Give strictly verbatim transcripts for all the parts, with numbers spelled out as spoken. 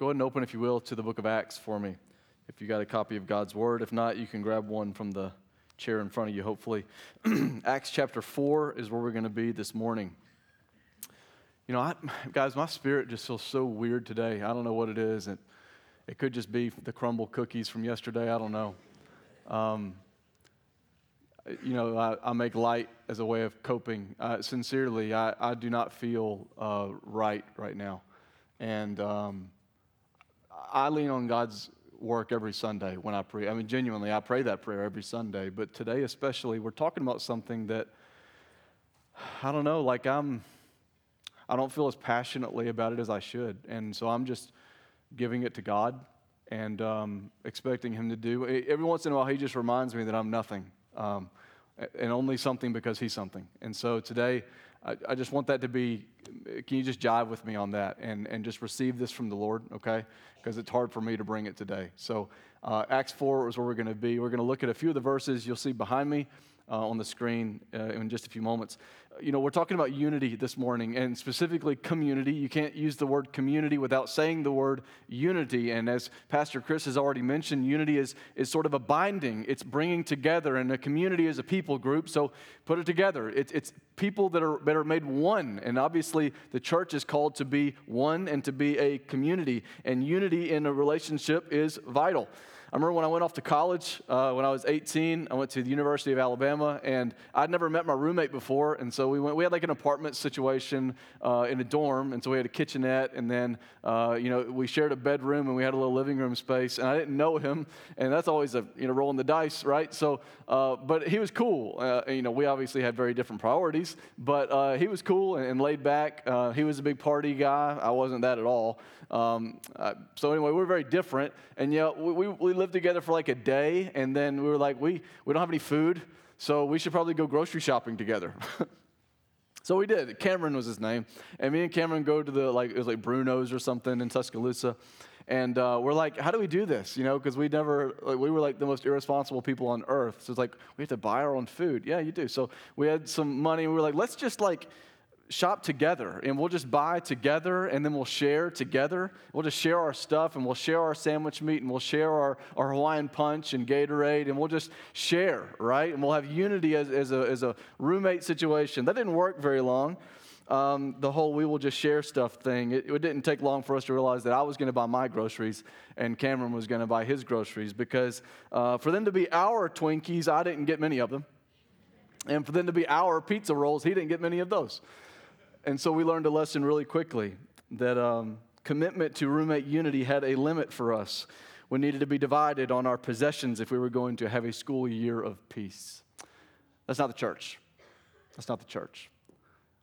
Go ahead and open, if you will, to the book of Acts for me, if you got a copy of God's Word. If not, you can grab one from the chair in front of you, hopefully. Acts chapter four is where we're going to be this morning. You know, I, guys, my spirit just feels so weird today. I don't know what it is. It, it could just be the crumble cookies from yesterday. I don't know. Um, you know, I, I make light as a way of coping. Uh, sincerely, I, I do not feel uh, right right now. And um, I lean on God's work every Sunday when I pray. I mean, genuinely, I pray that prayer every Sunday. But today especially, we're talking about something that, I don't know, like I'm, I don't feel as passionately about it as I should. And so I'm just giving it to God and um, expecting Him to do. Every once in a while, He just reminds me that I'm nothing. Um, and only something because He's something. And so today, I, I just want that to be, can you just jive with me on that and, and just receive this from the Lord, okay? Because it's hard for me to bring it today. So uh, Acts four is where we're going to be. We're going to look at a few of the verses you'll see behind me uh, on the screen uh, in just a few moments. You know, we're talking about unity this morning, and specifically community. You can't use the word community without saying the word unity. And as Pastor Chris has already mentioned, unity is, is sort of a binding. It's bringing together, and a community is a people group. So put it together. It's, it's people that are, that are made one. And obviously, the church is called to be one and to be a community. And unity in a relationship is vital. I remember when I went off to college, uh, when I was eighteen, I went to the University of Alabama, and I'd never met my roommate before, and so we went. We had like an apartment situation uh, in a dorm, and so we had a kitchenette, and then, uh, you know, we shared a bedroom, and we had a little living room space, and I didn't know him, and that's always a, you know, rolling the dice, right? So, uh, but he was cool. Uh, you know, we obviously had very different priorities, but uh, he was cool and, and laid back. Uh, he was a big party guy. I wasn't that at all. Um, uh, so anyway, we were very different, and yeah, you know, we, we lived together for like a day, and then we were like, we, we don't have any food, so we should probably go grocery shopping together. So we did. Cameron was his name, and me and Cameron go to the, like, it was like Bruno's or something in Tuscaloosa, and uh, we're like, how do we do this, you know, because we never, like, we were like the most irresponsible people on earth, so it's like, we have to buy our own food. Yeah, you do. So we had some money, and we were like, let's just like, shop together, and we'll just buy together, and then we'll share together. We'll just share our stuff, and we'll share our sandwich meat, and we'll share our, our Hawaiian punch and Gatorade, and we'll just share, right? And we'll have unity as, as, a, as a roommate situation. That didn't work very long. Um, the whole we will just share stuff thing, it, it didn't take long for us to realize that I was going to buy my groceries and Cameron was going to buy his groceries, because uh, for them to be our Twinkies, I didn't get many of them. And for them to be our pizza rolls, he didn't get many of those. And so we learned a lesson really quickly that um, commitment to roommate unity had a limit for us. We needed to be divided on our possessions if we were going to have a school year of peace. That's not the church. That's not the church.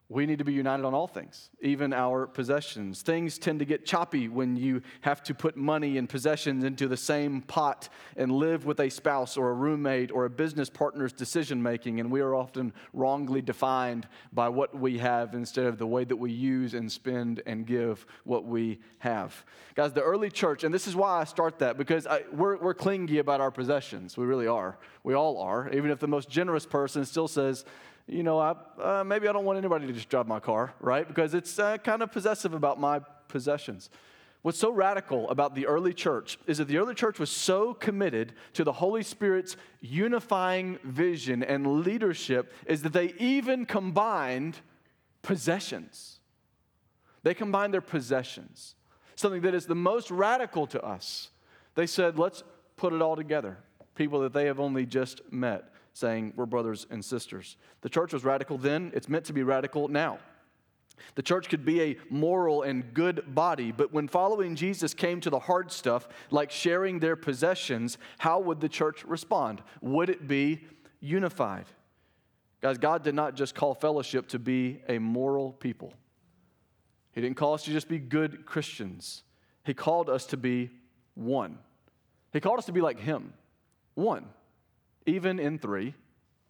We need to be united on all things, even our possessions. Things tend to get choppy when you have to put money and possessions into the same pot and live with a spouse or a roommate or a business partner's decision-making, and we are often wrongly defined by what we have instead of the way that we use and spend and give what we have. Guys, the early church, and this is why I start that, because I, we're, we're clingy about our possessions. We really are. We all are, even if the most generous person still says, you know, I, uh, maybe I don't want anybody to just drive my car, right? Because it's uh, kind of possessive about my possessions. What's so radical about the early church is that the early church was so committed to the Holy Spirit's unifying vision and leadership is that they even combined possessions. They combined their possessions, something that is the most radical to us. They said, let's put it all together, people that they have only just met, saying we're brothers and sisters. The church was radical then. It's meant to be radical now. The church could be a moral and good body, but when following Jesus came to the hard stuff, like sharing their possessions, how would the church respond? Would it be unified? Guys, God did not just call fellowship to be a moral people. He didn't call us to just be good Christians. He called us to be one. He called us to be like Him, one. Even in three,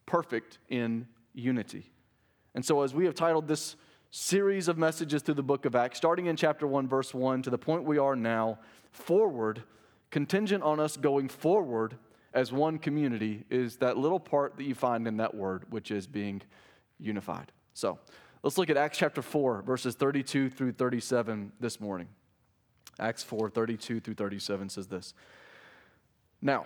perfect in unity. And so as we have titled this series of messages through the book of Acts, starting in chapter one, verse one, to the point we are now, forward, contingent on us going forward as one community is that little part that you find in that word, which is being unified. So let's look at Acts chapter four, verses thirty-two through thirty-seven this morning. Acts four, thirty-two through thirty-seven says this. Now,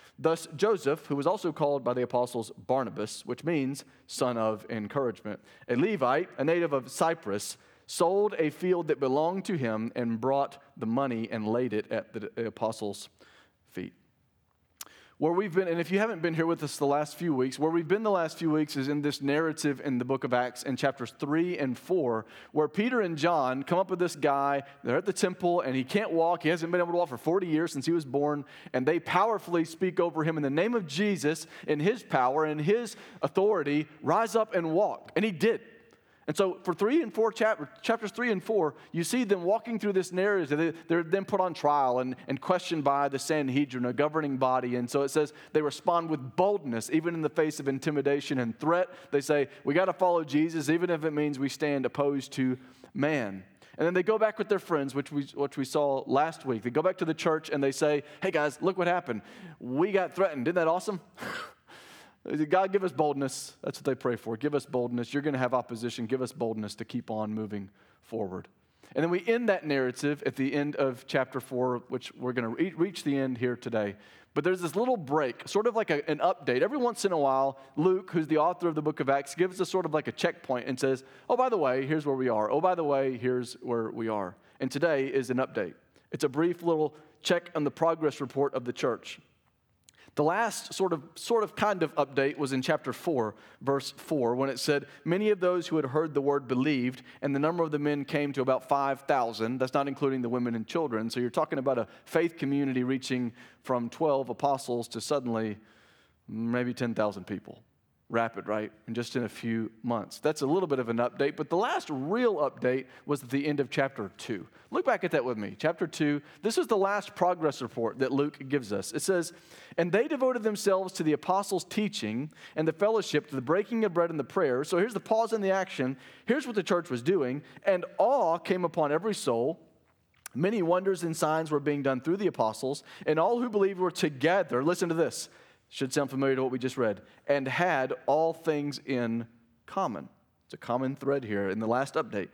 Thus Joseph, who was also called by the apostles Barnabas, which means son of encouragement, a Levite, a native of Cyprus, sold a field that belonged to him and brought the money and laid it at the apostles' feet. Where we've been, and if you haven't been here with us the last few weeks, where we've been the last few weeks is in this narrative in the book of Acts in chapters three and four, where Peter and John come up with this guy. They're at the temple, and he can't walk. He hasn't been able to walk for forty years since he was born, and they powerfully speak over him in the name of Jesus, in his power, in his authority, rise up and walk. And he did. And so for three and four chapters, chapters three and four, you see them walking through this narrative. They're then put on trial and, and questioned by the Sanhedrin, a governing body. And so it says they respond with boldness, even in the face of intimidation and threat. They say, we got to follow Jesus, even if it means we stand opposed to man. And then they go back with their friends, which we which we saw last week. They go back to the church and they say, hey guys, look what happened. We got threatened. Isn't that awesome? God, give us boldness. That's what they pray for. Give us boldness. You're going to have opposition. Give us boldness to keep on moving forward. And then we end that narrative at the end of chapter four, which we're going to reach the end here today. But there's this little break, sort of like a, an update. Every once in a while, Luke, who's the author of the book of Acts, gives us sort of like a checkpoint and says, oh, by the way, here's where we are. Oh, by the way, here's where we are. And today is an update. It's a brief little check on the progress report of the church. The last sort of sort of kind of update was in chapter four, verse four, when it said, many of those who had heard the word believed, and the number of the men came to about five thousand. That's not including the women and children. So you're talking about a faith community reaching from twelve apostles to suddenly maybe ten thousand people. Rapid, right? And just in a few months. That's a little bit of an update, but the last real update was at the end of chapter two. Look back at that with me. Chapter two, this is the last progress report that Luke gives us. It says, and they devoted themselves to the apostles' teaching and the fellowship, to the breaking of bread and the prayer. So here's the pause in the action. Here's what the church was doing. And awe came upon every soul. Many wonders and signs were being done through the apostles, and all who believed were together. Listen to this. Should sound familiar to what we just read, and had all things in common. It's a common thread here in the last update.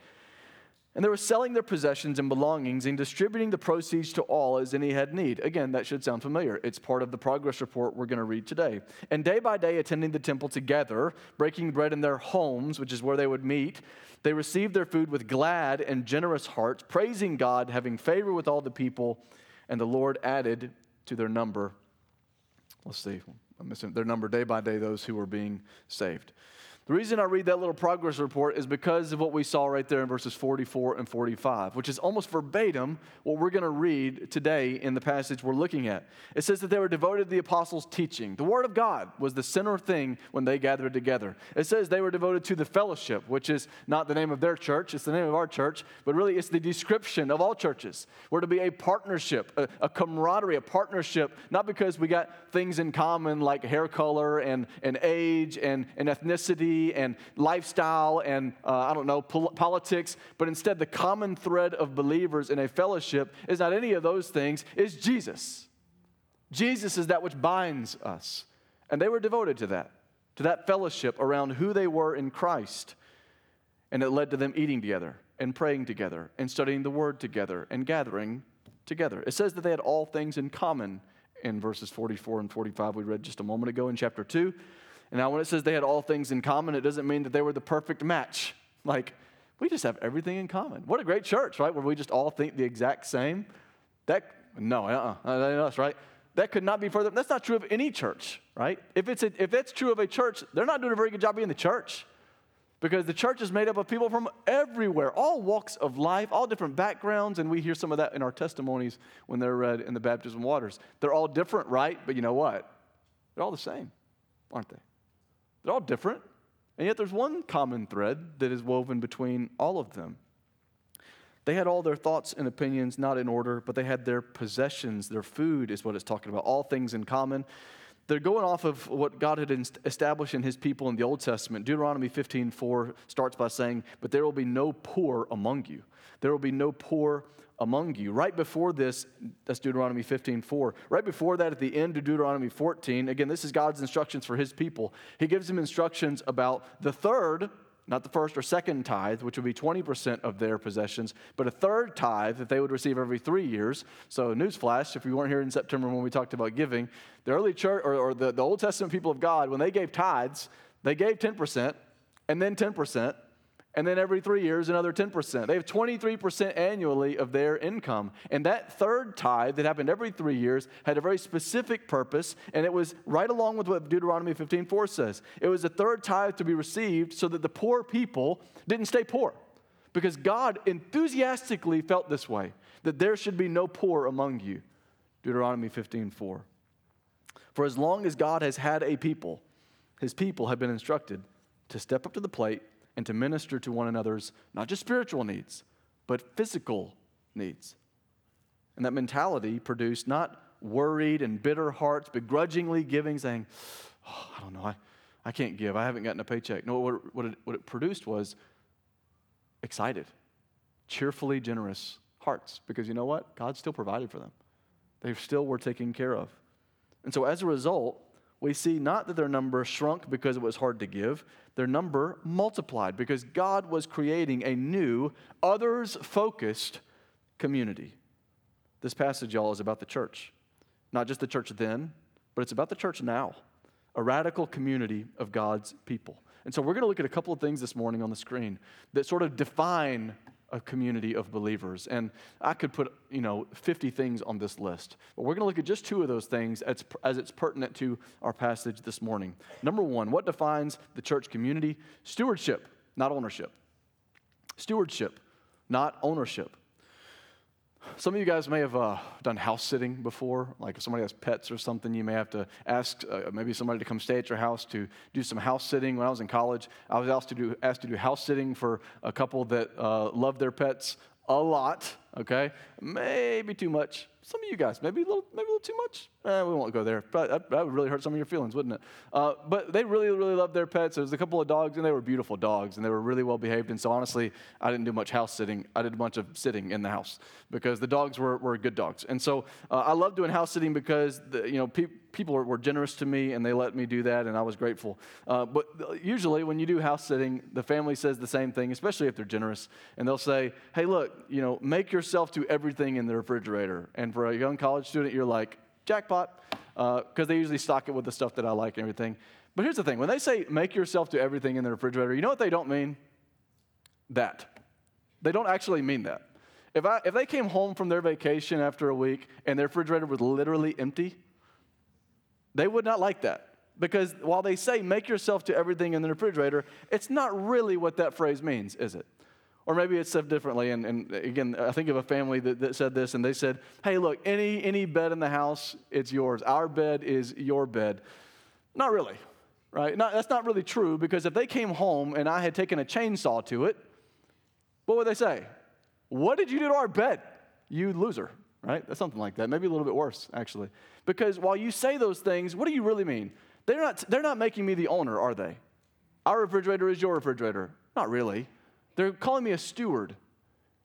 And they were selling their possessions and belongings and distributing the proceeds to all as any had need. Again, that should sound familiar. It's part of the progress report we're going to read today. And day by day, attending the temple together, breaking bread in their homes, which is where they would meet, they received their food with glad and generous hearts, praising God, having favor with all the people, and the Lord added to their number. Let's see, I'm missing their number day by day, those who were being saved. The reason I read that little progress report is because of what we saw right there in verses forty-four and forty-five, which is almost verbatim what we're going to read today in the passage we're looking at. It says that they were devoted to the apostles' teaching. The word of God was the center thing when they gathered together. It says they were devoted to the fellowship, which is not the name of their church, it's the name of our church, but really it's the description of all churches. We're to be a partnership, a, a camaraderie, a partnership, not because we got things in common like hair color and, and age and, and ethnicity, and lifestyle and, uh, I don't know, pol- politics, but instead the common thread of believers in a fellowship is not any of those things, it's Jesus. Jesus is that which binds us. And they were devoted to that, to that fellowship around who they were in Christ. And it led to them eating together and praying together and studying the Word together and gathering together. It says that they had all things in common in verses forty-four and forty-five we read just a moment ago in chapter two. And now when it says they had all things in common, it doesn't mean that they were the perfect match. Like, we just have everything in common. What a great church, right? Where we just all think the exact same. That, no, uh-uh, that's right. That could not be further. That's not true of any church, right? If it's a, if that's true of a church, they're not doing a very good job being the church. Because the church is made up of people from everywhere, all walks of life, all different backgrounds, and we hear some of that in our testimonies when they're read in the baptism waters. They're all different, right? But you know what? They're all the same, aren't they? They're all different, and yet there's one common thread that is woven between all of them. They had all their thoughts and opinions not in order, but they had their possessions. Their food is what it's talking about, all things in common. They're going off of what God had established in his people in the Old Testament. Deuteronomy fifteen four starts by saying, but there will be no poor among you. There will be no poor among you. Right before this, that's Deuteronomy fifteen four. Right before that, at the end of Deuteronomy fourteen, again, this is God's instructions for his people. He gives them instructions about the third, not the first or second tithe, which would be twenty percent of their possessions, but a third tithe that they would receive every three years. So newsflash, if you weren't here in September when we talked about giving, the early church or, or the, the Old Testament people of God, when they gave tithes, they gave ten percent and then ten percent and then every three years another ten percent. They have twenty-three percent annually of their income. And that third tithe that happened every three years had a very specific purpose, and it was right along with what Deuteronomy fifteen four says. It was a third tithe to be received so that the poor people didn't stay poor, because God enthusiastically felt this way, that there should be no poor among you, Deuteronomy fifteen four. For as long as God has had a people, his people have been instructed to step up to the plate and to minister to one another's, not just spiritual needs, but physical needs. And that mentality produced not worried and bitter hearts, begrudgingly giving, saying, oh, I don't know, I, I can't give, I haven't gotten a paycheck. No, what it, what, it, what it produced was excited, cheerfully generous hearts, because you know what? God still provided for them. They still were taken care of. And so as a result, we see not that their number shrunk because it was hard to give. Their number multiplied because God was creating a new, others-focused community. This passage, y'all, is about the church. Not just the church then, but it's about the church now. A radical community of God's people. And so we're going to look at a couple of things this morning on the screen that sort of define a community of believers. And I could put, you know, fifty things on this list. But we're going to look at just two of those things as, as it's pertinent to our passage this morning. Number one, what defines the church community? Stewardship, not ownership. Stewardship, not ownership. Some of you guys may have uh, done house sitting before. Like if somebody has pets or something, you may have to ask uh, maybe somebody to come stay at your house to do some house sitting. When I was in college, I was asked to do, asked to do house sitting for a couple that uh, loved their pets a lot, okay? Maybe too much. Some of you guys, maybe a little, maybe a little too much. Eh, we won't go there. But that, that would really hurt some of your feelings, wouldn't it? Uh, but they really, really loved their pets. There was a couple of dogs, and they were beautiful dogs, and they were really well behaved. And so honestly, I didn't do much house sitting. I did a bunch of sitting in the house because the dogs were, were good dogs. And so uh, I loved doing house sitting because the, you know pe- people were, were generous to me, and they let me do that, and I was grateful. Uh, but usually when you do house sitting, the family says the same thing, especially if they're generous, and they'll say, "Hey, look, you know, make your yourself to everything in the refrigerator." And for a young college student, you're like, jackpot, because uh, they usually stock it with the stuff that I like and everything. But here's the thing. When they say make yourself to everything in the refrigerator, you know what they don't mean? That. They don't actually mean that. If, I, if they came home from their vacation after a week and their refrigerator was literally empty, they would not like that. Because while they say make yourself to everything in the refrigerator, it's not really what that phrase means, is it? Or maybe it's said differently, and, and again, I think of a family that, that said this, and they said, hey, look, any any bed in the house, it's yours. Our bed is your bed. Not really, right? Not, that's not really true, because if they came home and I had taken a chainsaw to it, what would they say? What did you do to our bed, you loser, right? That's something like that, maybe a little bit worse, actually. Because while you say those things, what do you really mean? They're not, they're not making me the owner, are they? Our refrigerator is your refrigerator. Not really. They're calling me a steward.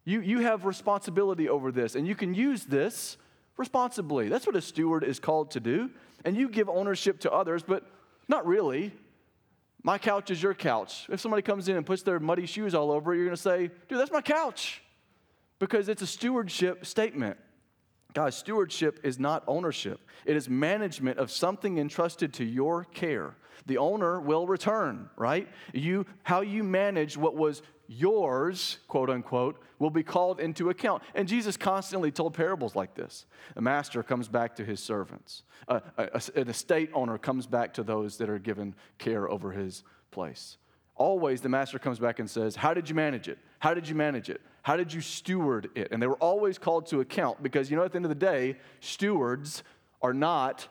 You, you have responsibility over this, and you can use this responsibly. That's what a steward is called to do. And you give ownership to others, but not really. My couch is your couch. If somebody comes in and puts their muddy shoes all over it, you're going to say, dude, that's my couch, because it's a stewardship statement. Guys, stewardship is not ownership. It is management of something entrusted to your care. The owner will return, right? You, how you manage what was yours, quote unquote, will be called into account. And Jesus constantly told parables like this. A master comes back to his servants. Uh, a, an estate owner comes back to those that are given care over his place. Always the master comes back and says, how did you manage it? How did you manage it? How did you steward it? And they were always called to account because, you know, at the end of the day, stewards are not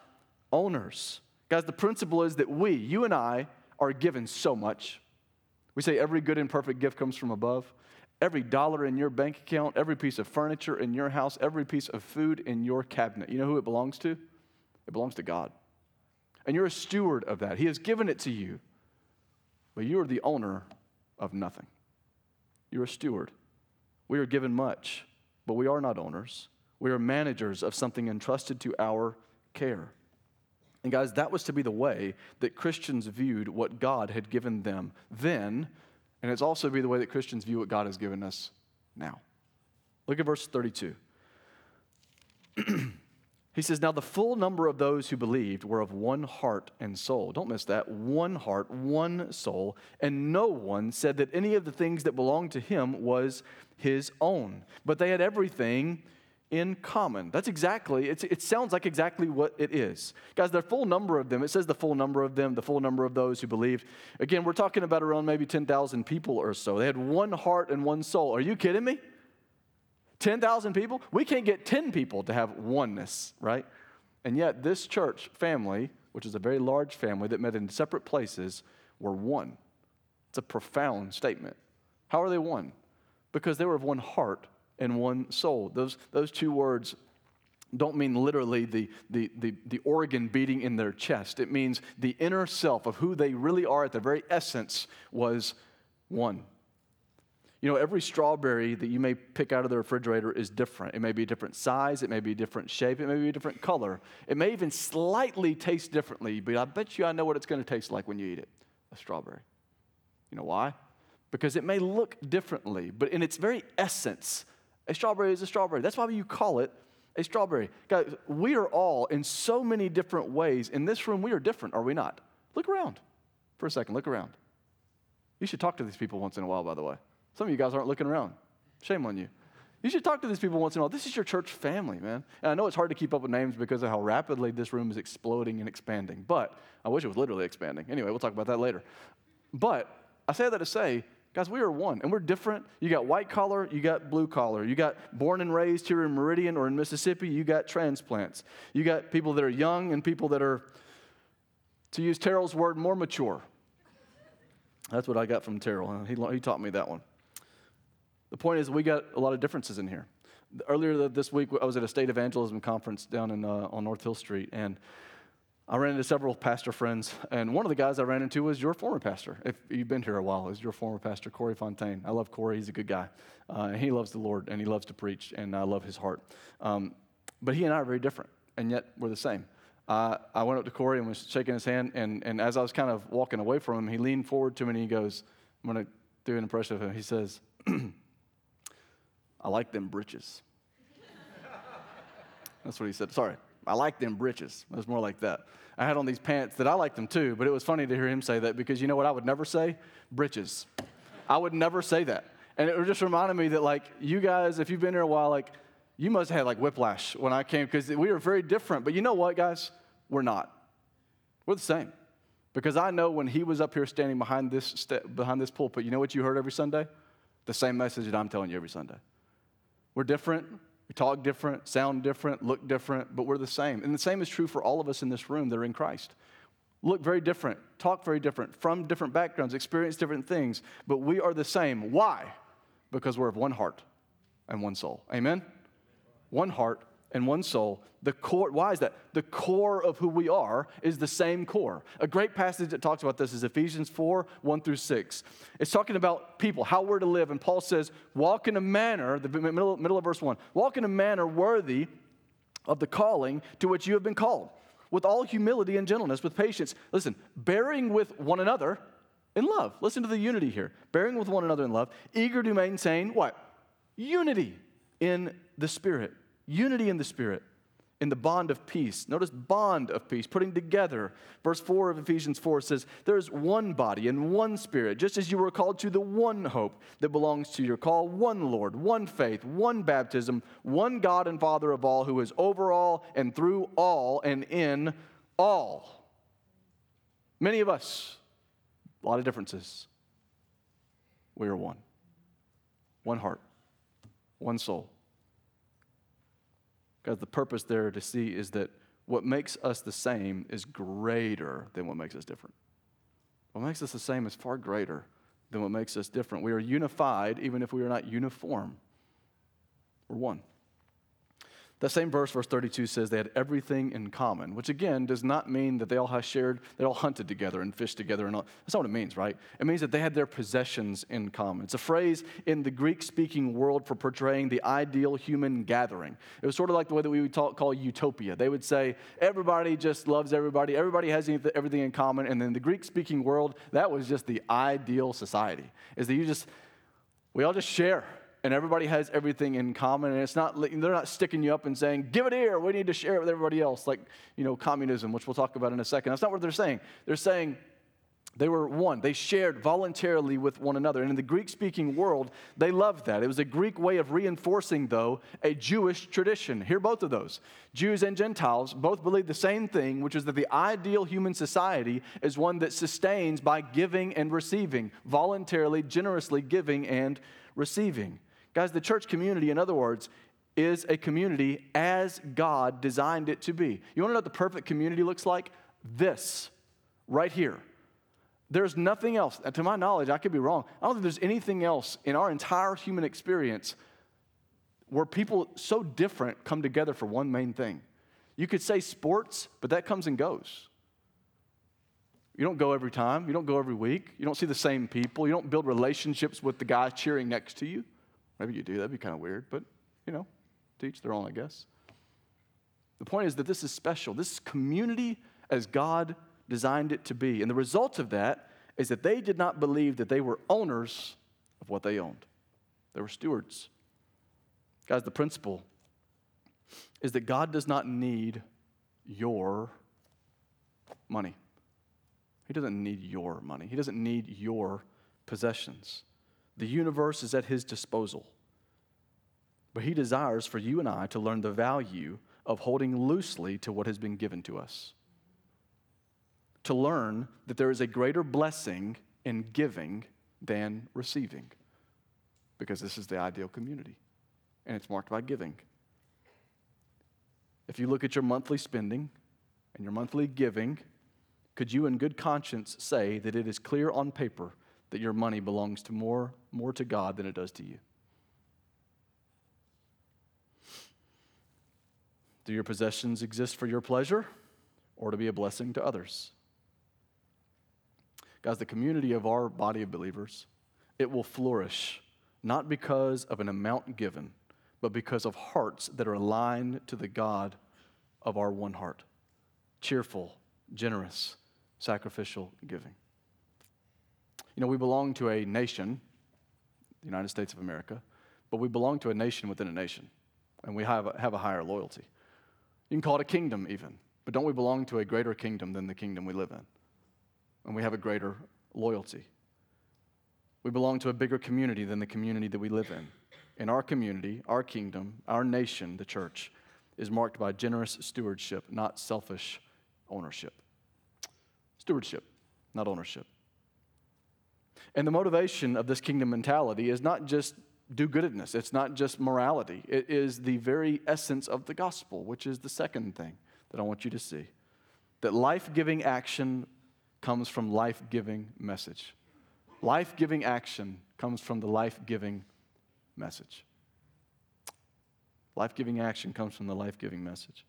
owners. Guys, the principle is that we, you and I, are given so much. We say every good and perfect gift comes from above. every dollar in your bank account, every piece of furniture in your house, every piece of food in your cabinet, you know who it belongs to? It belongs to God. And you're a steward of that. He has given it to you, but you are the owner of nothing. You're a steward. We are given much, but we are not owners. We are managers of something entrusted to our care. And guys, that was to be the way that Christians viewed what God had given them then, and it's also to be the way that Christians view what God has given us now. Look at verse thirty-two. He says, now the full number of those who believed were of one heart and soul. Don't miss that. One heart, one soul. And no one said that any of the things that belonged to him was his own. But they had everything in common. That's exactly, it's, it sounds like exactly what it is. Guys, the full number of them, it says the full number of them, the full number of those who believed. Again, we're talking about around maybe ten thousand people or so. They had one heart and one soul. Are you kidding me? ten thousand people? We can't get ten people to have oneness, right? And yet this church family, which is a very large family that met in separate places, were one. It's a profound statement. How are they one? Because they were of one heart and one soul. Those, those two words don't mean literally the, the, the, the organ beating in their chest. It means the inner self of who they really are at their very essence was one. You know, every strawberry that you may pick out of the refrigerator is different. It may be a different size. It may be a different shape. It may be a different color. It may even slightly taste differently, but I bet you I know what it's going to taste like when you eat it, a strawberry. You know why? Because it may look differently, but in its very essence, a strawberry is a strawberry. That's why you call it a strawberry. Guys, we are all in so many different ways. In this room, we are different, are we not? Look around for a second. Look around. You should talk to these people once in a while, by the way. Some of you guys aren't looking around. Shame on you. You should talk to these people once in a while. This is your church family, man. And I know it's hard to keep up with names because of how rapidly this room is exploding and expanding. But I wish it was literally expanding. Anyway, we'll talk about that later. But I say that to say, guys, we are one, and we're different. You got white collar, you got blue collar. You got born and raised here in Meridian or in Mississippi. You got transplants. You got people that are young and people that are, to use Terrell's word, more mature. That's what I got from Terrell. He, he taught me that one. The point is, we got a lot of differences in here. Earlier this week, I was at a state evangelism conference down in uh, on North Hill Street, and I ran into several pastor friends, and one of the guys I ran into was your former pastor. If you've been here a while, is your former pastor, Corey Fontaine. I love Corey. He's a good guy. Uh, he loves the Lord, and he loves to preach, and I love his heart. Um, but he and I are very different, and yet we're the same. Uh, I went up to Corey and was shaking his hand, and, and as I was kind of walking away from him, he leaned forward to me, and he goes, I'm going to do an impression of him. He says, I like them britches. That's what he said. Sorry. I like them britches. It was more like that. I had on these pants that I like them too, but it was funny to hear him say that because you know what I would never say? Britches. I would never say that. And it just reminded me that like you guys, if you've been here a while, like you must have had like whiplash when I came because we were very different. But you know what, guys? We're not. We're the same. Because I know when he was up here standing behind this st- behind this pulpit, you know what you heard every Sunday? The same message that I'm telling you every Sunday. We're different, we talk different, sound different, look different, but we're the same. And the same is true for all of us in this room that are in Christ. Look very different, talk very different, from different backgrounds, experience different things, but we are the same. Why? Because we're of one heart and one soul. Amen? One heart and one soul. The core, why is that? The core of who we are is the same core. A great passage that talks about this is Ephesians four, one through six. It's talking about people, how we're to live. And Paul says, walk in a manner, the middle, middle of verse one, walk in a manner worthy of the calling to which you have been called, with all humility and gentleness, with patience. Listen, bearing with one another in love. Listen to the unity here. Bearing with one another in love, eager to maintain what? Unity in the Spirit. Unity in the Spirit. In the bond of peace. Notice bond of peace, putting together. Verse four of Ephesians four says, there is one body and one Spirit, just as you were called to the one hope that belongs to your call, one Lord, one faith, one baptism, one God and Father of all, who is over all and through all and in all. Many of us, a lot of differences. We are one. One heart, one soul. Guys, the purpose there to see is that what makes us the same is greater than what makes us different. What makes us the same is far greater than what makes us different. We are unified even if we are not uniform. We're one. That same verse, verse thirty-two, says they had everything in common, which again does not mean that they all have shared, they all hunted together and fished together and all. That's not what it means, right? It means that they had their possessions in common. It's a phrase in the Greek-speaking world for portraying the ideal human gathering. It was sort of like the way that we would talk, call utopia. They would say, everybody just loves everybody, everybody has everything in common, and in the Greek-speaking world, that was just the ideal society, is that you just, we all just share. And everybody has everything in common, and it's not, they're not sticking you up and saying, give it here, we need to share it with everybody else, like, you know, communism, which we'll talk about in a second. That's not what they're saying. They're saying they were one. They shared voluntarily with one another. And in the Greek-speaking world, they loved that. It was a Greek way of reinforcing, though, a Jewish tradition. Hear both of those. Jews and Gentiles both believe the same thing, which is that the ideal human society is one that sustains by giving and receiving, voluntarily, generously giving and receiving. Guys, the church community, in other words, is a community as God designed it to be. You want to know what the perfect community looks like? This, right here. There's nothing else. To my knowledge, I could be wrong. I don't think there's anything else in our entire human experience where people so different come together for one main thing. You could say sports, but that comes and goes. You don't go every time. You don't go every week. You don't see the same people. You don't build relationships with the guy cheering next to you. Maybe you do. That'd be kind of weird, but, you know, to each their own, I guess. The point is that this is special. This is community as God designed it to be. And the result of that is that they did not believe that they were owners of what they owned. They were stewards. Guys, the principle is that God does not need your money. He doesn't need your money. He doesn't need your possessions. The universe is at his disposal. But he desires for you and I to learn the value of holding loosely to what has been given to us. To learn that there is a greater blessing in giving than receiving. Because this is the ideal community. And it's marked by giving. If you look at your monthly spending and your monthly giving, could you in good conscience say that it is clear on paper that your money belongs to more, more to God than it does to you? Do your possessions exist for your pleasure or to be a blessing to others? Guys, the community of our body of believers, it will flourish not because of an amount given, but because of hearts that are aligned to the God of our one heart. Cheerful, generous, sacrificial giving. You know, we belong to a nation, the United States of America, but we belong to a nation within a nation, and we have a, have a higher loyalty. You can call it a kingdom even, but don't we belong to a greater kingdom than the kingdom we live in? And we have a greater loyalty. We belong to a bigger community than the community that we live in. In our community, our kingdom, our nation, the church, is marked by generous stewardship, not selfish ownership. Stewardship, not ownership. And the motivation of this kingdom mentality is not just do-goodedness. It's not just morality. It is the very essence of the gospel, which is the second thing that I want you to see. That life-giving action comes from life-giving message. Life-giving action comes from the life-giving message. Life-giving action comes from the life-giving message.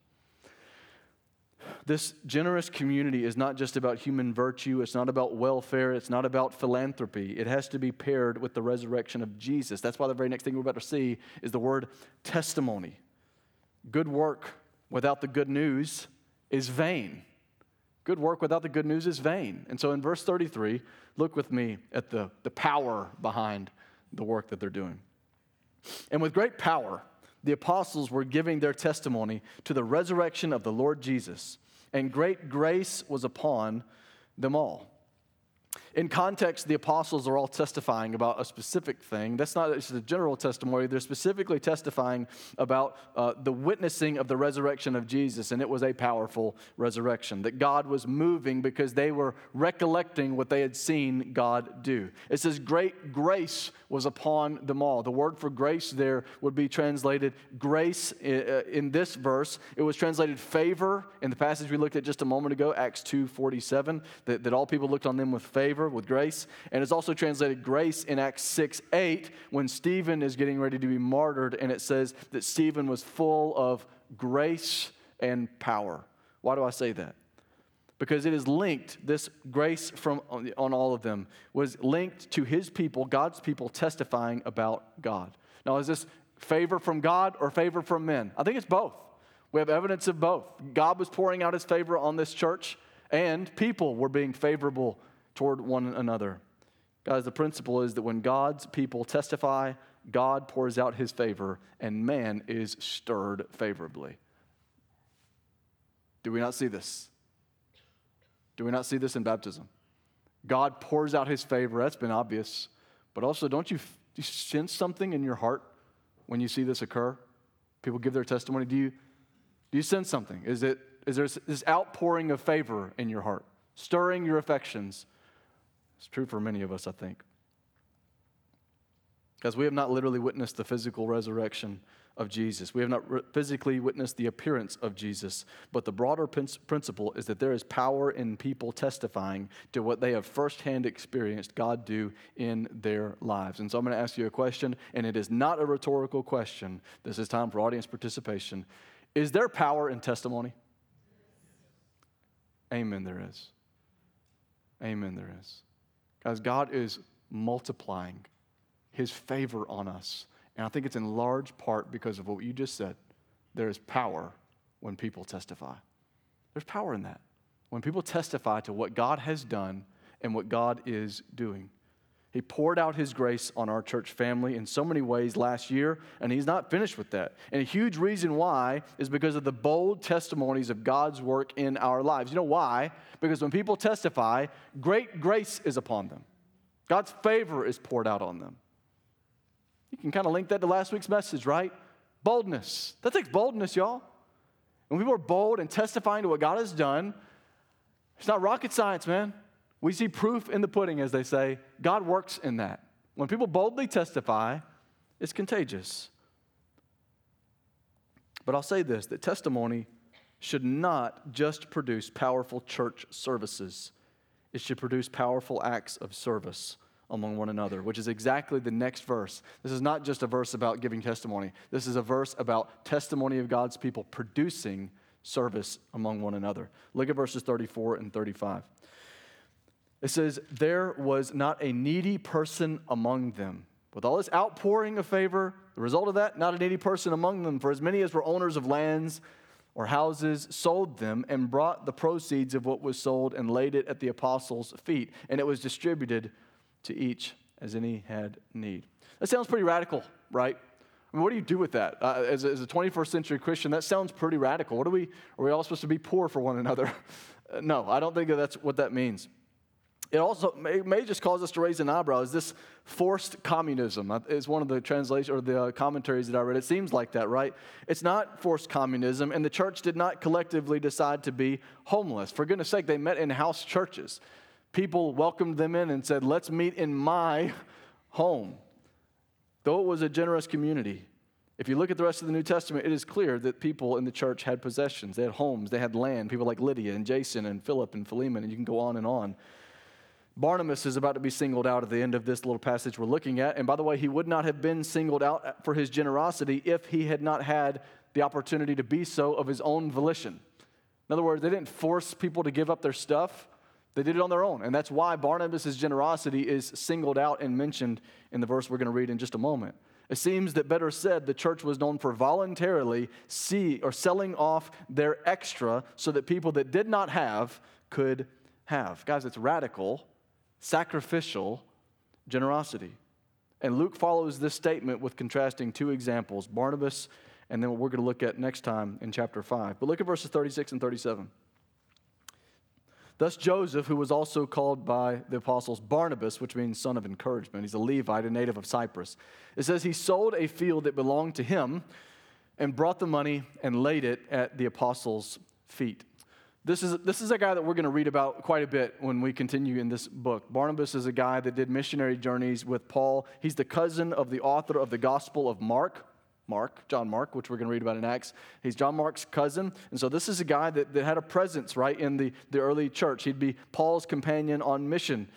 This generous community is not just about human virtue. It's not about welfare. It's not about philanthropy. It has to be paired with the resurrection of Jesus. That's why the very next thing we're about to see is the word testimony. Good work without the good news is vain. Good work without the good news is vain. And so in verse thirty-three, look with me at the, the power behind the work that they're doing. And with great power, the apostles were giving their testimony to the resurrection of the Lord Jesus, and great grace was upon them all. In context, the apostles are all testifying about a specific thing. That's not just a general testimony. They're specifically testifying about uh, the witnessing of the resurrection of Jesus, and it was a powerful resurrection, that God was moving because they were recollecting what they had seen God do. It says great grace was upon them all. The word for grace there would be translated grace in this verse. It was translated favor in the passage we looked at just a moment ago, Acts two forty-seven, that, that all people looked on them with favor. favor, with grace, and it's also translated grace in Acts six eight when Stephen is getting ready to be martyred, and it says that Stephen was full of grace and power. Why do I say that? Because it is linked, this grace from on all of them was linked to his people, God's people testifying about God. Now, is this favor from God or favor from men? I think it's both. We have evidence of both. God was pouring out his favor on this church, and people were being favorable toward one another. Guys, the principle is that when God's people testify, God pours out his favor, and man is stirred favorably. Do we not see this? Do we not see this in baptism? God pours out his favor. That's been obvious. But also, don't you, do you sense something in your heart when you see this occur? People give their testimony. Do you, do you sense something? Is it is there this outpouring of favor in your heart, stirring your affections? It's true for many of us, I think. Because we have not literally witnessed the physical resurrection of Jesus. We have not re- physically witnessed the appearance of Jesus, but the broader pin- principle is that there is power in people testifying to what they have firsthand experienced God do in their lives. And so I'm going to ask you a question, and it is not a rhetorical question. This is time for audience participation. Is there power in testimony? Amen, there is. Amen, there is. Guys, God is multiplying his favor on us. And I think it's in large part because of what you just said. There is power when people testify. There's power in that. When people testify to what God has done and what God is doing. He poured out his grace on our church family in so many ways last year, and he's not finished with that. And a huge reason why is because of the bold testimonies of God's work in our lives. You know why? Because when people testify, great grace is upon them. God's favor is poured out on them. You can kind of link that to last week's message, right? Boldness. That takes boldness, y'all. When people are bold and testifying to what God has done, it's not rocket science, man. We see proof in the pudding, as they say. God works in that. When people boldly testify, it's contagious. But I'll say this, that testimony should not just produce powerful church services. It should produce powerful acts of service among one another, which is exactly the next verse. This is not just a verse about giving testimony. This is a verse about testimony of God's people producing service among one another. Look at verses thirty-four and thirty-five. It says, there was not a needy person among them. With all this outpouring of favor, the result of that, not a needy person among them. For as many as were owners of lands or houses, sold them and brought the proceeds of what was sold and laid it at the apostles' feet. And it was distributed to each as any had need. That sounds pretty radical, right? I mean, what do you do with that? Uh, as, a, as a twenty-first century Christian, that sounds pretty radical. What do we, are we all supposed to be poor for one another? Uh, no, I don't think that that's what that means. It also may, may just cause us to raise an eyebrow. Is this forced communism? Is one of the translations or the commentaries that I read. It seems like that, right? It's not forced communism, and the church did not collectively decide to be homeless. For goodness sake, they met in house churches. People welcomed them in and said, let's meet in my home. Though it was a generous community, if you look at the rest of the New Testament, it is clear that people in the church had possessions. They had homes. They had land. People like Lydia and Jason and Philip and Philemon, and you can go on and on. Barnabas is about to be singled out at the end of this little passage we're looking at. And by the way, he would not have been singled out for his generosity if he had not had the opportunity to be so of his own volition. In other words, they didn't force people to give up their stuff. They did it on their own, and that's why Barnabas' generosity is singled out and mentioned in the verse we're going to read in just a moment. It seems that, better said, the church was known for voluntarily see or selling off their extra so that people that did not have could have. Guys, it's radical, sacrificial generosity. And Luke follows this statement with contrasting two examples, Barnabas and then what we're going to look at next time in chapter five. But look at verses thirty-six and thirty-seven. Thus Joseph, who was also called by the apostles Barnabas, which means son of encouragement, he's a Levite, a native of Cyprus. It says he sold a field that belonged to him and brought the money and laid it at the apostles' feet. This is, this is a guy that we're going to read about quite a bit when we continue in this book. Barnabas is a guy that did missionary journeys with Paul. He's the cousin of the author of the Gospel of Mark. Mark, John Mark, which we're going to read about in Acts. He's John Mark's cousin. And so this is a guy that, that had a presence, right, in the, the early church. He'd be Paul's companion on mission.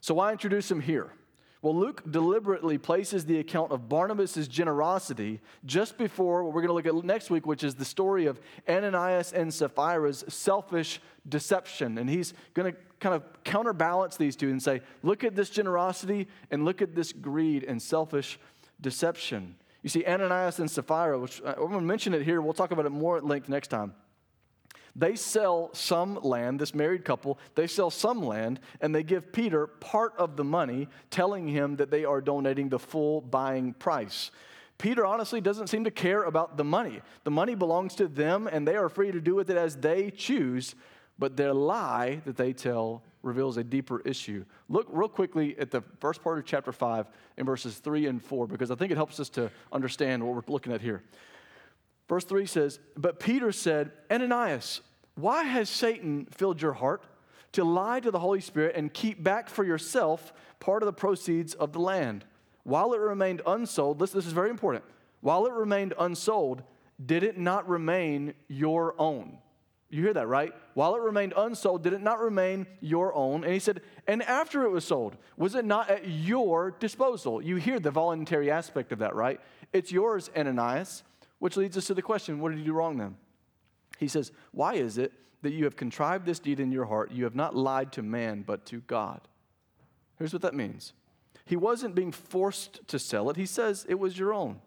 So why introduce him here? Well, Luke deliberately places the account of Barnabas' generosity just before what we're going to look at next week, which is the story of Ananias and Sapphira's selfish deception. And he's going to kind of counterbalance these two and say, look at this generosity and look at this greed and selfish deception. You see, Ananias and Sapphira, which I'm going to mention it here. We'll talk about it more at length next time. They sell some land, this married couple, they sell some land, and they give Peter part of the money, telling him that they are donating the full buying price. Peter honestly doesn't seem to care about the money. The money belongs to them, and they are free to do with it as they choose, but their lie that they tell reveals a deeper issue. Look real quickly at the first part of chapter five in verses three and four, because I think it helps us to understand what we're looking at here. Verse three says, "But Peter said, Ananias, why has Satan filled your heart to lie to the Holy Spirit and keep back for yourself part of the proceeds of the land? While it remained unsold," listen, this is very important, "while it remained unsold, did it not remain your own?" You hear that, right? While it remained unsold, did it not remain your own? And he said, "And after it was sold, was it not at your disposal?" You hear the voluntary aspect of that, right? It's yours, Ananias, which leads us to the question, what did you do wrong then? He says, "Why is it that you have contrived this deed in your heart? You have not lied to man, but to God." Here's what that means. He wasn't being forced to sell it. He says it was your own.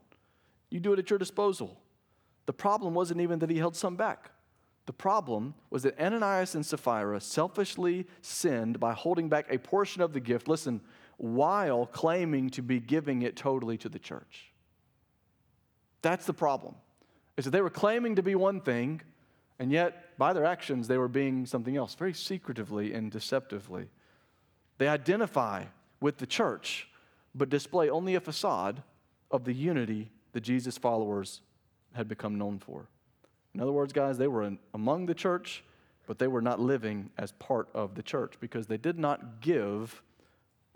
You do it at your disposal. The problem wasn't even that he held some back. The problem was that Ananias and Sapphira selfishly sinned by holding back a portion of the gift, listen, while claiming to be giving it totally to the church. That's the problem. Is that they were claiming to be one thing, and yet, by their actions, they were being something else, very secretively and deceptively. They identify with the church, but display only a facade of the unity that Jesus' followers had become known for. In other words, guys, they were in, among the church, but they were not living as part of the church because they did not give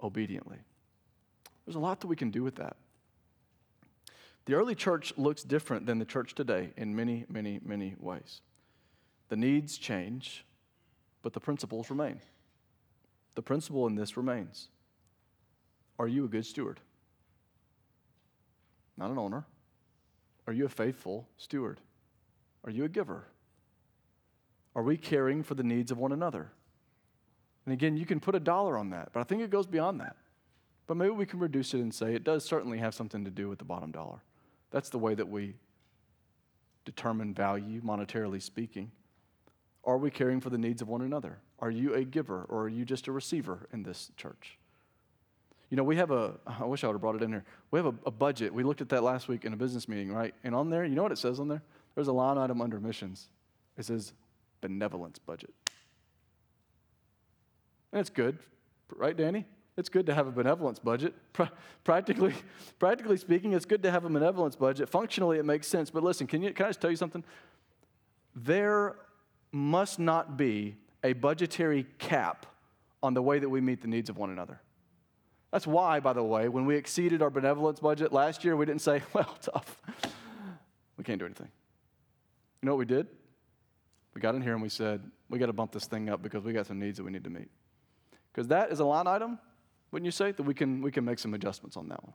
obediently. There's a lot that we can do with that. The early church looks different than the church today in many, many, many ways. The needs change, but the principles remain. The principle in this remains. Are you a good steward? Not an owner. Are you a faithful steward? Are you a giver? Are we caring for the needs of one another? And again, you can put a dollar on that, but I think it goes beyond that. But maybe we can reduce it and say it does certainly have something to do with the bottom dollar. That's the way that we determine value, monetarily speaking. Are we caring for the needs of one another? Are you a giver or are you just a receiver in this church? You know, we have a, I wish I would have brought it in here. We have a, a budget. We looked at that last week in a business meeting, right? And on there, you know what it says on there? There's a line item under missions. It says benevolence budget. And it's good, right, Danny? It's good to have a benevolence budget. Practically, practically speaking, it's good to have a benevolence budget. Functionally, it makes sense. But listen, can, you, can I just tell you something? There must not be a budgetary cap on the way that we meet the needs of one another. That's why, by the way, when we exceeded our benevolence budget last year, we didn't say, well, tough. We can't do anything. You know what we did? We got in here and we said, we got to bump this thing up because we got some needs that we need to meet. Because that is a line item. Wouldn't you say that we can we can make some adjustments on that one?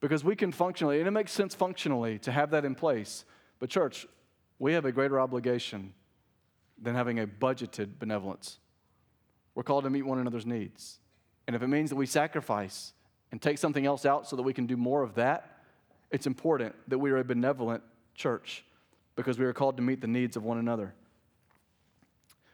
Because we can functionally, and it makes sense functionally to have that in place. But church, we have a greater obligation than having a budgeted benevolence. We're called to meet one another's needs. And if it means that we sacrifice and take something else out so that we can do more of that, it's important that we are a benevolent church because we are called to meet the needs of one another.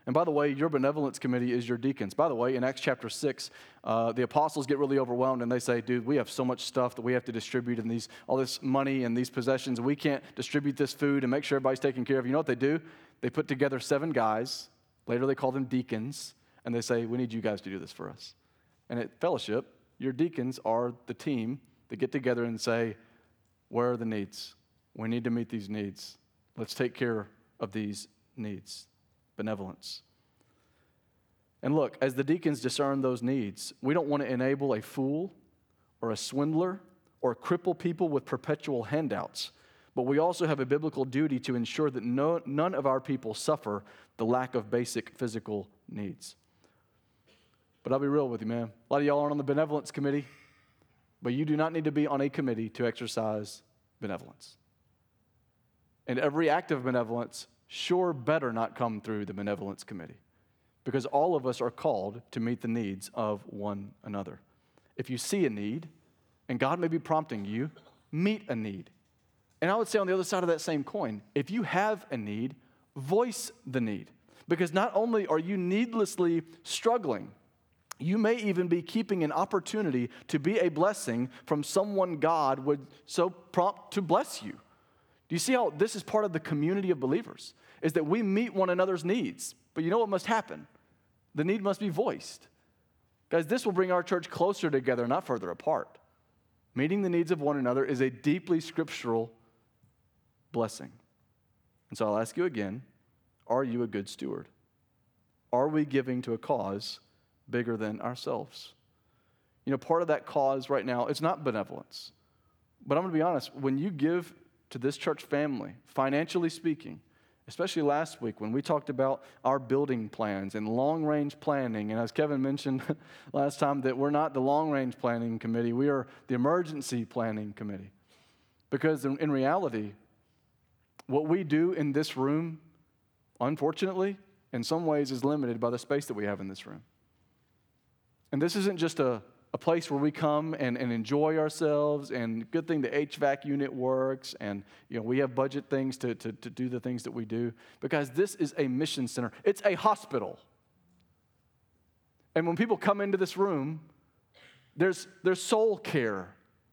And by the way, your benevolence committee is your deacons. By the way, in Acts chapter six, uh, the apostles get really overwhelmed and they say, dude, we have so much stuff that we have to distribute and these all this money and these possessions. We can't distribute this food and make sure everybody's taken care of. You know what they do? They put together seven guys. Later they call them deacons. And they say, we need you guys to do this for us. And at fellowship, your deacons are the team that get together and say, where are the needs? We need to meet these needs. Let's take care of these needs. Benevolence. And look, as the deacons discern those needs, we don't want to enable a fool or a swindler or cripple people with perpetual handouts, but we also have a biblical duty to ensure that no, none of our people suffer the lack of basic physical needs. But I'll be real with you, man. A lot of y'all aren't on the benevolence committee, but you do not need to be on a committee to exercise benevolence. And every act of benevolence sure better not come through the benevolence committee, because all of us are called to meet the needs of one another. If you see a need, and God may be prompting you, meet a need. And I would say on the other side of that same coin, if you have a need, voice the need. Because not only are you needlessly struggling, you may even be keeping an opportunity to be a blessing from someone God would so prompt to bless you. Do you see how this is part of the community of believers, is that we meet one another's needs? But you know what must happen? The need must be voiced. Guys, this will bring our church closer together, not further apart. Meeting the needs of one another is a deeply scriptural blessing. And so I'll ask you again, are you a good steward? Are we giving to a cause bigger than ourselves? You know, part of that cause right now, it's not benevolence. But I'm going to be honest, when you give to this church family, financially speaking, especially last week when we talked about our building plans and long-range planning, and as Kevin mentioned last time, that we're not the long-range planning committee, we are the emergency planning committee. Because in reality, what we do in this room, unfortunately, in some ways is limited by the space that we have in this room. And this isn't just a a place where we come and, and enjoy ourselves, and good thing the H V A C unit works, and you know we have budget things to, to, to do the things that we do. But guys, this is a mission center. It's a hospital. And when people come into this room, there's, there's soul care.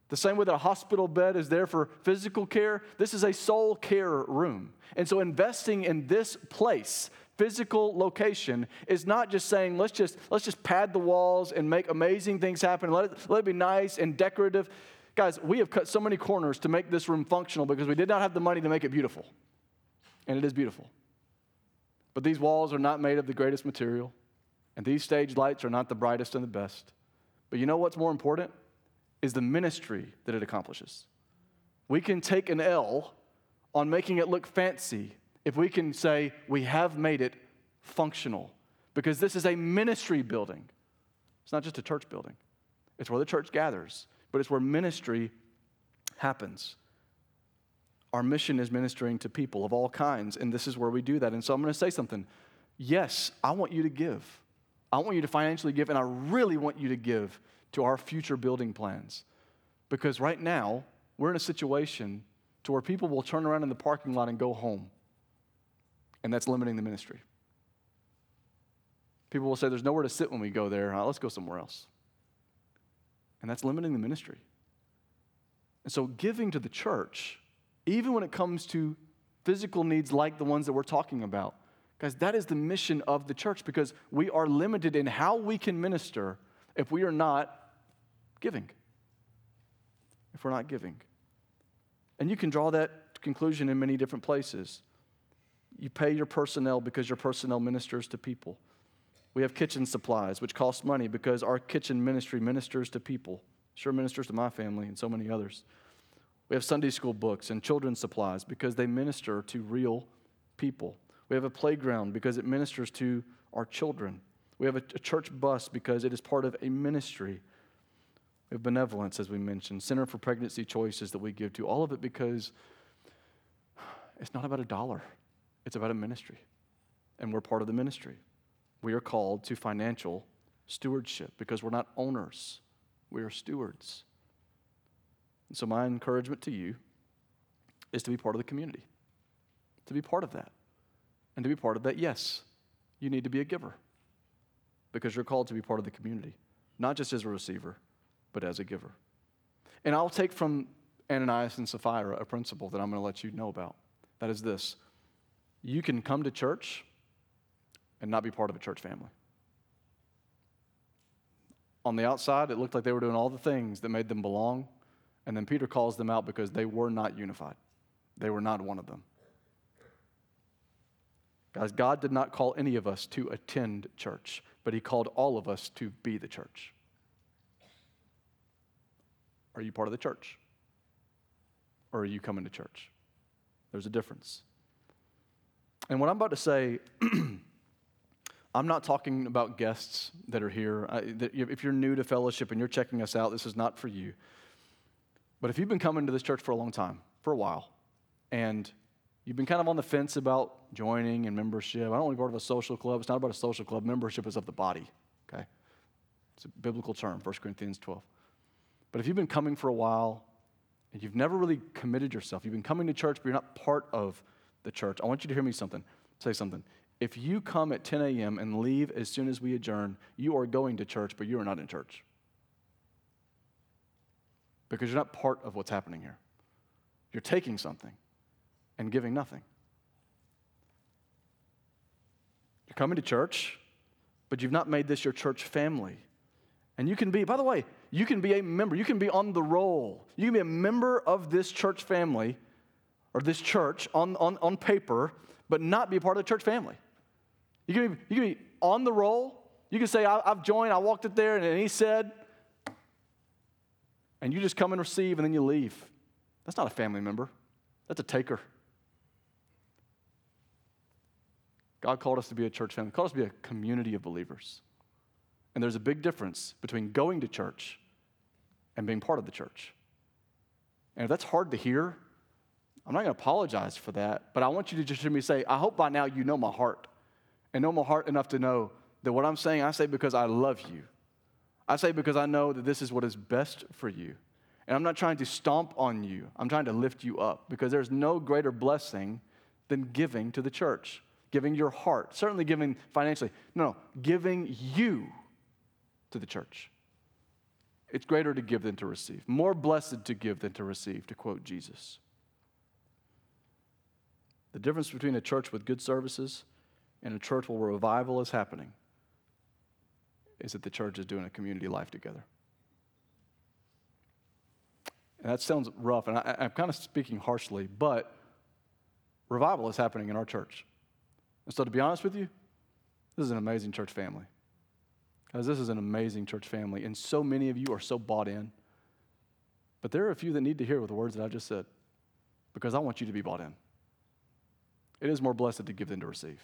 The same way that a hospital bed is there for physical care, this is a soul care room. And so investing in this place, physical location, is not just saying, let's just let's just pad the walls and make amazing things happen. Let it, let it be nice and decorative. Guys, we have cut so many corners to make this room functional because we did not have the money to make it beautiful. And it is beautiful. But these walls are not made of the greatest material. And these stage lights are not the brightest and the best. But you know what's more important? Is the ministry that it accomplishes. We can take an L on making it look fancy if we can say we have made it functional, because this is a ministry building. It's not just a church building. It's where the church gathers, but it's where ministry happens. Our mission is ministering to people of all kinds, and this is where we do that. And so I'm going to say something. Yes, I want you to give. I want you to financially give, and I really want you to give to our future building plans. Because right now, we're in a situation to where people will turn around in the parking lot and go home. And that's limiting the ministry. People will say, there's nowhere to sit when we go there. Huh? Let's go somewhere else. And that's limiting the ministry. And so giving to the church, even when it comes to physical needs like the ones that we're talking about, guys, that is the mission of the church, because we are limited in how we can minister if we are not giving, if we're not giving. And you can draw that conclusion in many different places. You pay your personnel because your personnel ministers to people. We have kitchen supplies, which cost money because our kitchen ministry ministers to people. Sure ministers to my family and so many others. We have Sunday school books and children's supplies because they minister to real people. We have a playground because it ministers to our children. We have a, a church bus because it is part of a ministry. We have benevolence, as we mentioned, Center for Pregnancy Choices that we give to, all of it because it's not about a dollar. It's about a ministry, and we're part of the ministry. We are called to financial stewardship because we're not owners. We are stewards. And so my encouragement to you is to be part of the community, to be part of that. And to be part of that, yes, you need to be a giver, because you're called to be part of the community, not just as a receiver, but as a giver. And I'll take from Ananias and Sapphira a principle that I'm going to let you know about. That is this: you can come to church and not be part of a church family. On the outside, it looked like they were doing all the things that made them belong, and then Peter calls them out because they were not unified. They were not one of them. Guys, God did not call any of us to attend church, but he called all of us to be the church. Are you part of the church? Or are you coming to church? There's a difference. And what I'm about to say, I'm not talking about guests that are here. I, that if you're new to fellowship and you're checking us out, this is not for you. But if you've been coming to this church for a long time, for a while, and you've been kind of on the fence about joining and membership, I don't want to be part of a social club. It's not about a social club. Membership is of the body, okay? It's a biblical term, First Corinthians twelve. But if you've been coming for a while and you've never really committed yourself, you've been coming to church, but you're not part of the church, I want you to hear me something, say something. If you come at ten a.m. and leave as soon as we adjourn, you are going to church, but you are not in church. Because you're not part of what's happening here. You're taking something and giving nothing. You're coming to church, but you've not made this your church family. And you can be, by the way, you can be a member. You can be on the roll. You can be a member of this church family or this church on, on, on paper, but not be a part of the church family. You can be, you can be on the roll. You can say, I, I've joined, I walked it there, and, and he said, and you just come and receive, and then you leave. That's not a family member. That's a taker. God called us to be a church family. He called us to be a community of believers. And there's a big difference between going to church and being part of the church. And if that's hard to hear, I'm not going to apologize for that, but I want you to just hear me say, I hope by now you know my heart, and know my heart enough to know that what I'm saying, I say because I love you. I say because I know that this is what is best for you. And I'm not trying to stomp on you. I'm trying to lift you up, because there's no greater blessing than giving to the church, giving your heart, certainly giving financially. No, giving you to the church. It's greater to give than to receive. More blessed to give than to receive, to quote Jesus. The difference between a church with good services and a church where revival is happening is that the church is doing a community life together. And that sounds rough, and I, I'm kind of speaking harshly, but revival is happening in our church. And so to be honest with you, this is an amazing church family. Guys, this is an amazing church family, and so many of you are so bought in. But there are a few that need to hear the words that I just said, because I want you to be bought in. It is more blessed to give than to receive.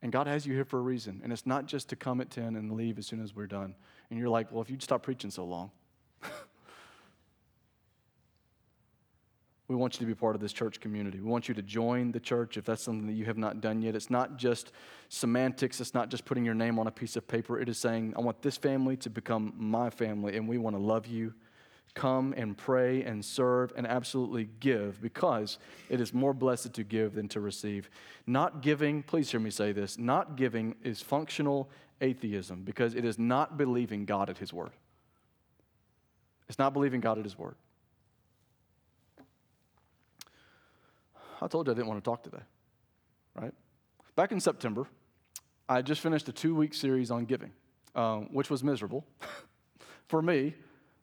And God has you here for a reason. And it's not just to come at ten and leave as soon as we're done. And you're like, well, if you'd stop preaching so long. We want you to be part of this church community. We want you to join the church if that's something that you have not done yet. It's not just semantics. It's not just putting your name on a piece of paper. It is saying, I want this family to become my family, and we want to love you. Come and pray and serve and absolutely give, because it is more blessed to give than to receive. Not giving, please hear me say this, not giving is functional atheism, because it is not believing God at his word. It's not believing God at his word. I told you I didn't want to talk today, right? Back in September, I just finished a two-week series on giving, um, which was miserable for me,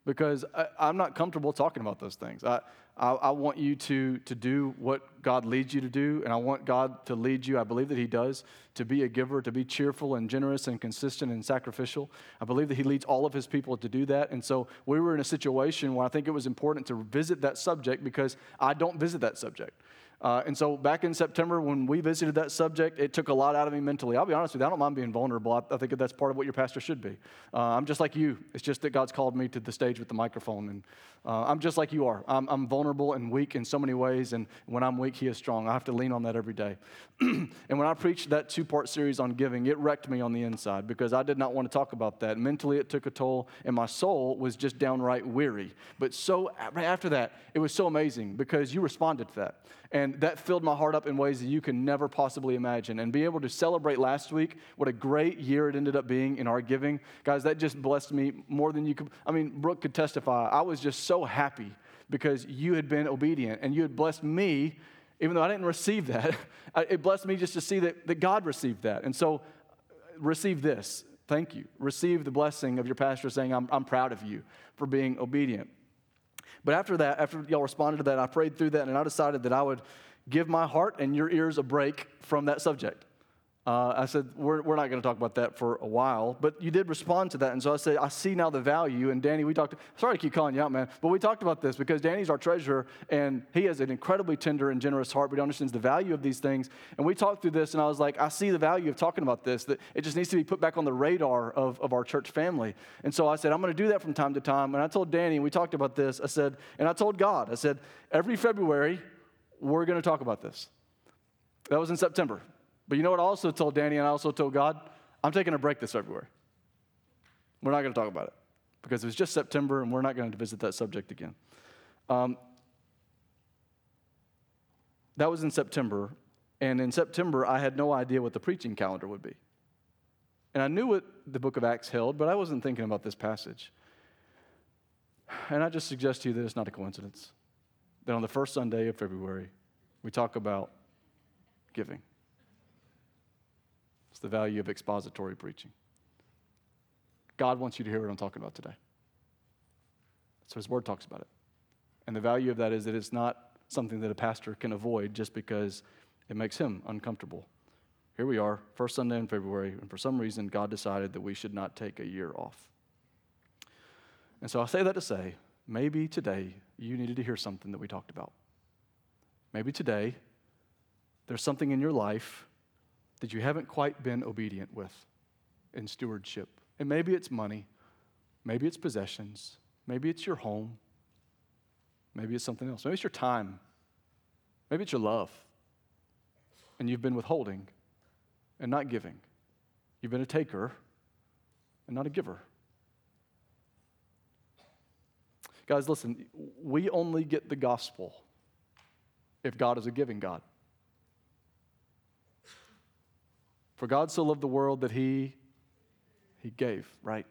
because I, I'm not comfortable talking about those things. I, I, I want you to, to do what God leads you to do, and I want God to lead you. I believe that he does, to be a giver, to be cheerful and generous and consistent and sacrificial. I believe that he leads all of his people to do that. And so we were in a situation where I think it was important to visit that subject, because I don't visit that subject. Uh, and so back in September, when we visited that subject, it took a lot out of me mentally. I'll be honest with you, I don't mind being vulnerable. I, I think that's part of what your pastor should be. Uh, I'm just like you. It's just that God's called me to the stage with the microphone. And uh, I'm just like you are. I'm, I'm vulnerable and weak in so many ways. And when I'm weak, he is strong. I have to lean on that every day. And when I preached that two-part series on giving, it wrecked me on the inside, because I did not want to talk about that. Mentally, it took a toll. And my soul was just downright weary. But so right after that, it was so amazing, because you responded to that. And And that filled my heart up in ways that you can never possibly imagine. And be able to celebrate last week, what a great year it ended up being in our giving. Guys, that just blessed me more than you could. I mean, Brooke could testify. I was just so happy because you had been obedient and you had blessed me, even though I didn't receive that. It blessed me just to see that, that God received that. And so receive this. Thank you. Receive the blessing of your pastor saying, I'm, I'm proud of you for being obedient. But after that, after y'all responded to that, I prayed through that, and I decided that I would give my heart and your ears a break from that subject. Uh, I said, we're, we're not going to talk about that for a while, but you did respond to that. And so I said, I see now the value. And Danny, we talked, sorry to keep calling you out, man, but we talked about this because Danny's our treasurer, and he has an incredibly tender and generous heart, but he understands the value of these things. And we talked through this, and I was like, I see the value of talking about this, that it just needs to be put back on the radar of, of our church family. And so I said, I'm going to do that from time to time. And I told Danny, and we talked about this, I said, and I told God, I said, every February, we're going to talk about this. That was in September. But you know what I also told Danny and I also told God? I'm taking a break this February. We're not going to talk about it because it was just September, and we're not going to visit that subject again. Um, that was in September, and in September, I had no idea what the preaching calendar would be. And I knew what the book of Acts held, but I wasn't thinking about this passage. And I just suggest to you that it's not a coincidence that on the first Sunday of February, we talk about giving. It's the value of expository preaching. God wants you to hear what I'm talking about today. So his word talks about it. And the value of that is that it's not something that a pastor can avoid just because it makes him uncomfortable. Here we are, first Sunday in February, and for some reason God decided that we should not take a year off. And so I say that to say, maybe today you needed to hear something that we talked about. Maybe today there's something in your life that you haven't quite been obedient with in stewardship. And maybe it's money, maybe it's possessions, maybe it's your home, maybe it's something else. Maybe it's your time, maybe it's your love. And you've been withholding and not giving. You've been a taker and not a giver. Guys, listen, we only get the gospel if God is a giving God. For God so loved the world that he, he gave, right?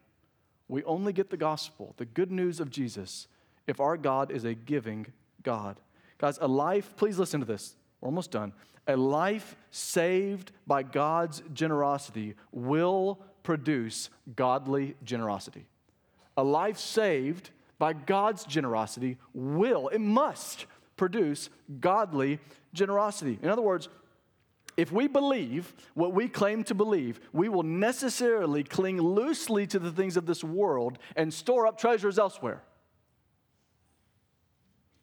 We only get the gospel, the good news of Jesus, if our God is a giving God. Guys, a life, please listen to this. We're almost done. A life saved by God's generosity will produce godly generosity. A life saved by God's generosity will, it must produce godly generosity. In other words, if we believe what we claim to believe, we will necessarily cling loosely to the things of this world and store up treasures elsewhere.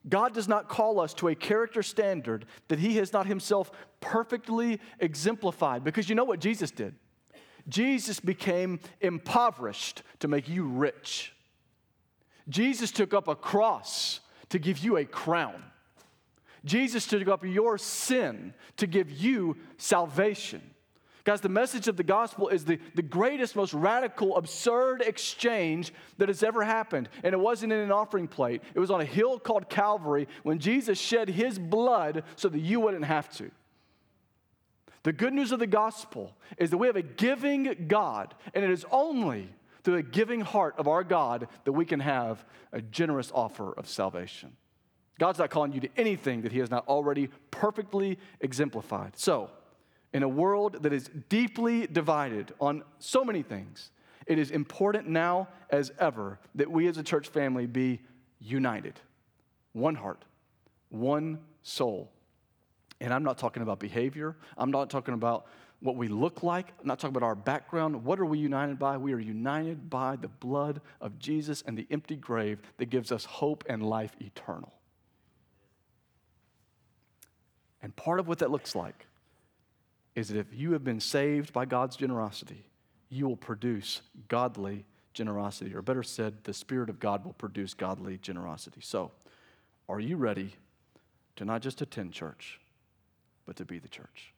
God does not call us to a character standard that he has not himself perfectly exemplified, because you know what Jesus did? Jesus became impoverished to make you rich. Jesus took up a cross to give you a crown. Jesus took up your sin to give you salvation. Guys, the message of the gospel is the, the greatest, most radical, absurd exchange that has ever happened. And it wasn't in an offering plate. It was on a hill called Calvary when Jesus shed his blood so that you wouldn't have to. The good news of the gospel is that we have a giving God, and it is only through the giving heart of our God that we can have a generous offer of salvation. God's not calling you to anything that he has not already perfectly exemplified. So, in a world that is deeply divided on so many things, it is important now as ever that we as a church family be united. One heart, one soul. And I'm not talking about behavior. I'm not talking about what we look like. I'm not talking about our background. What are we united by? We are united by the blood of Jesus and the empty grave that gives us hope and life eternal. And part of what that looks like is that if you have been saved by God's generosity, you will produce godly generosity, or better said, the Spirit of God will produce godly generosity. So, are you ready to not just attend church, but to be the church?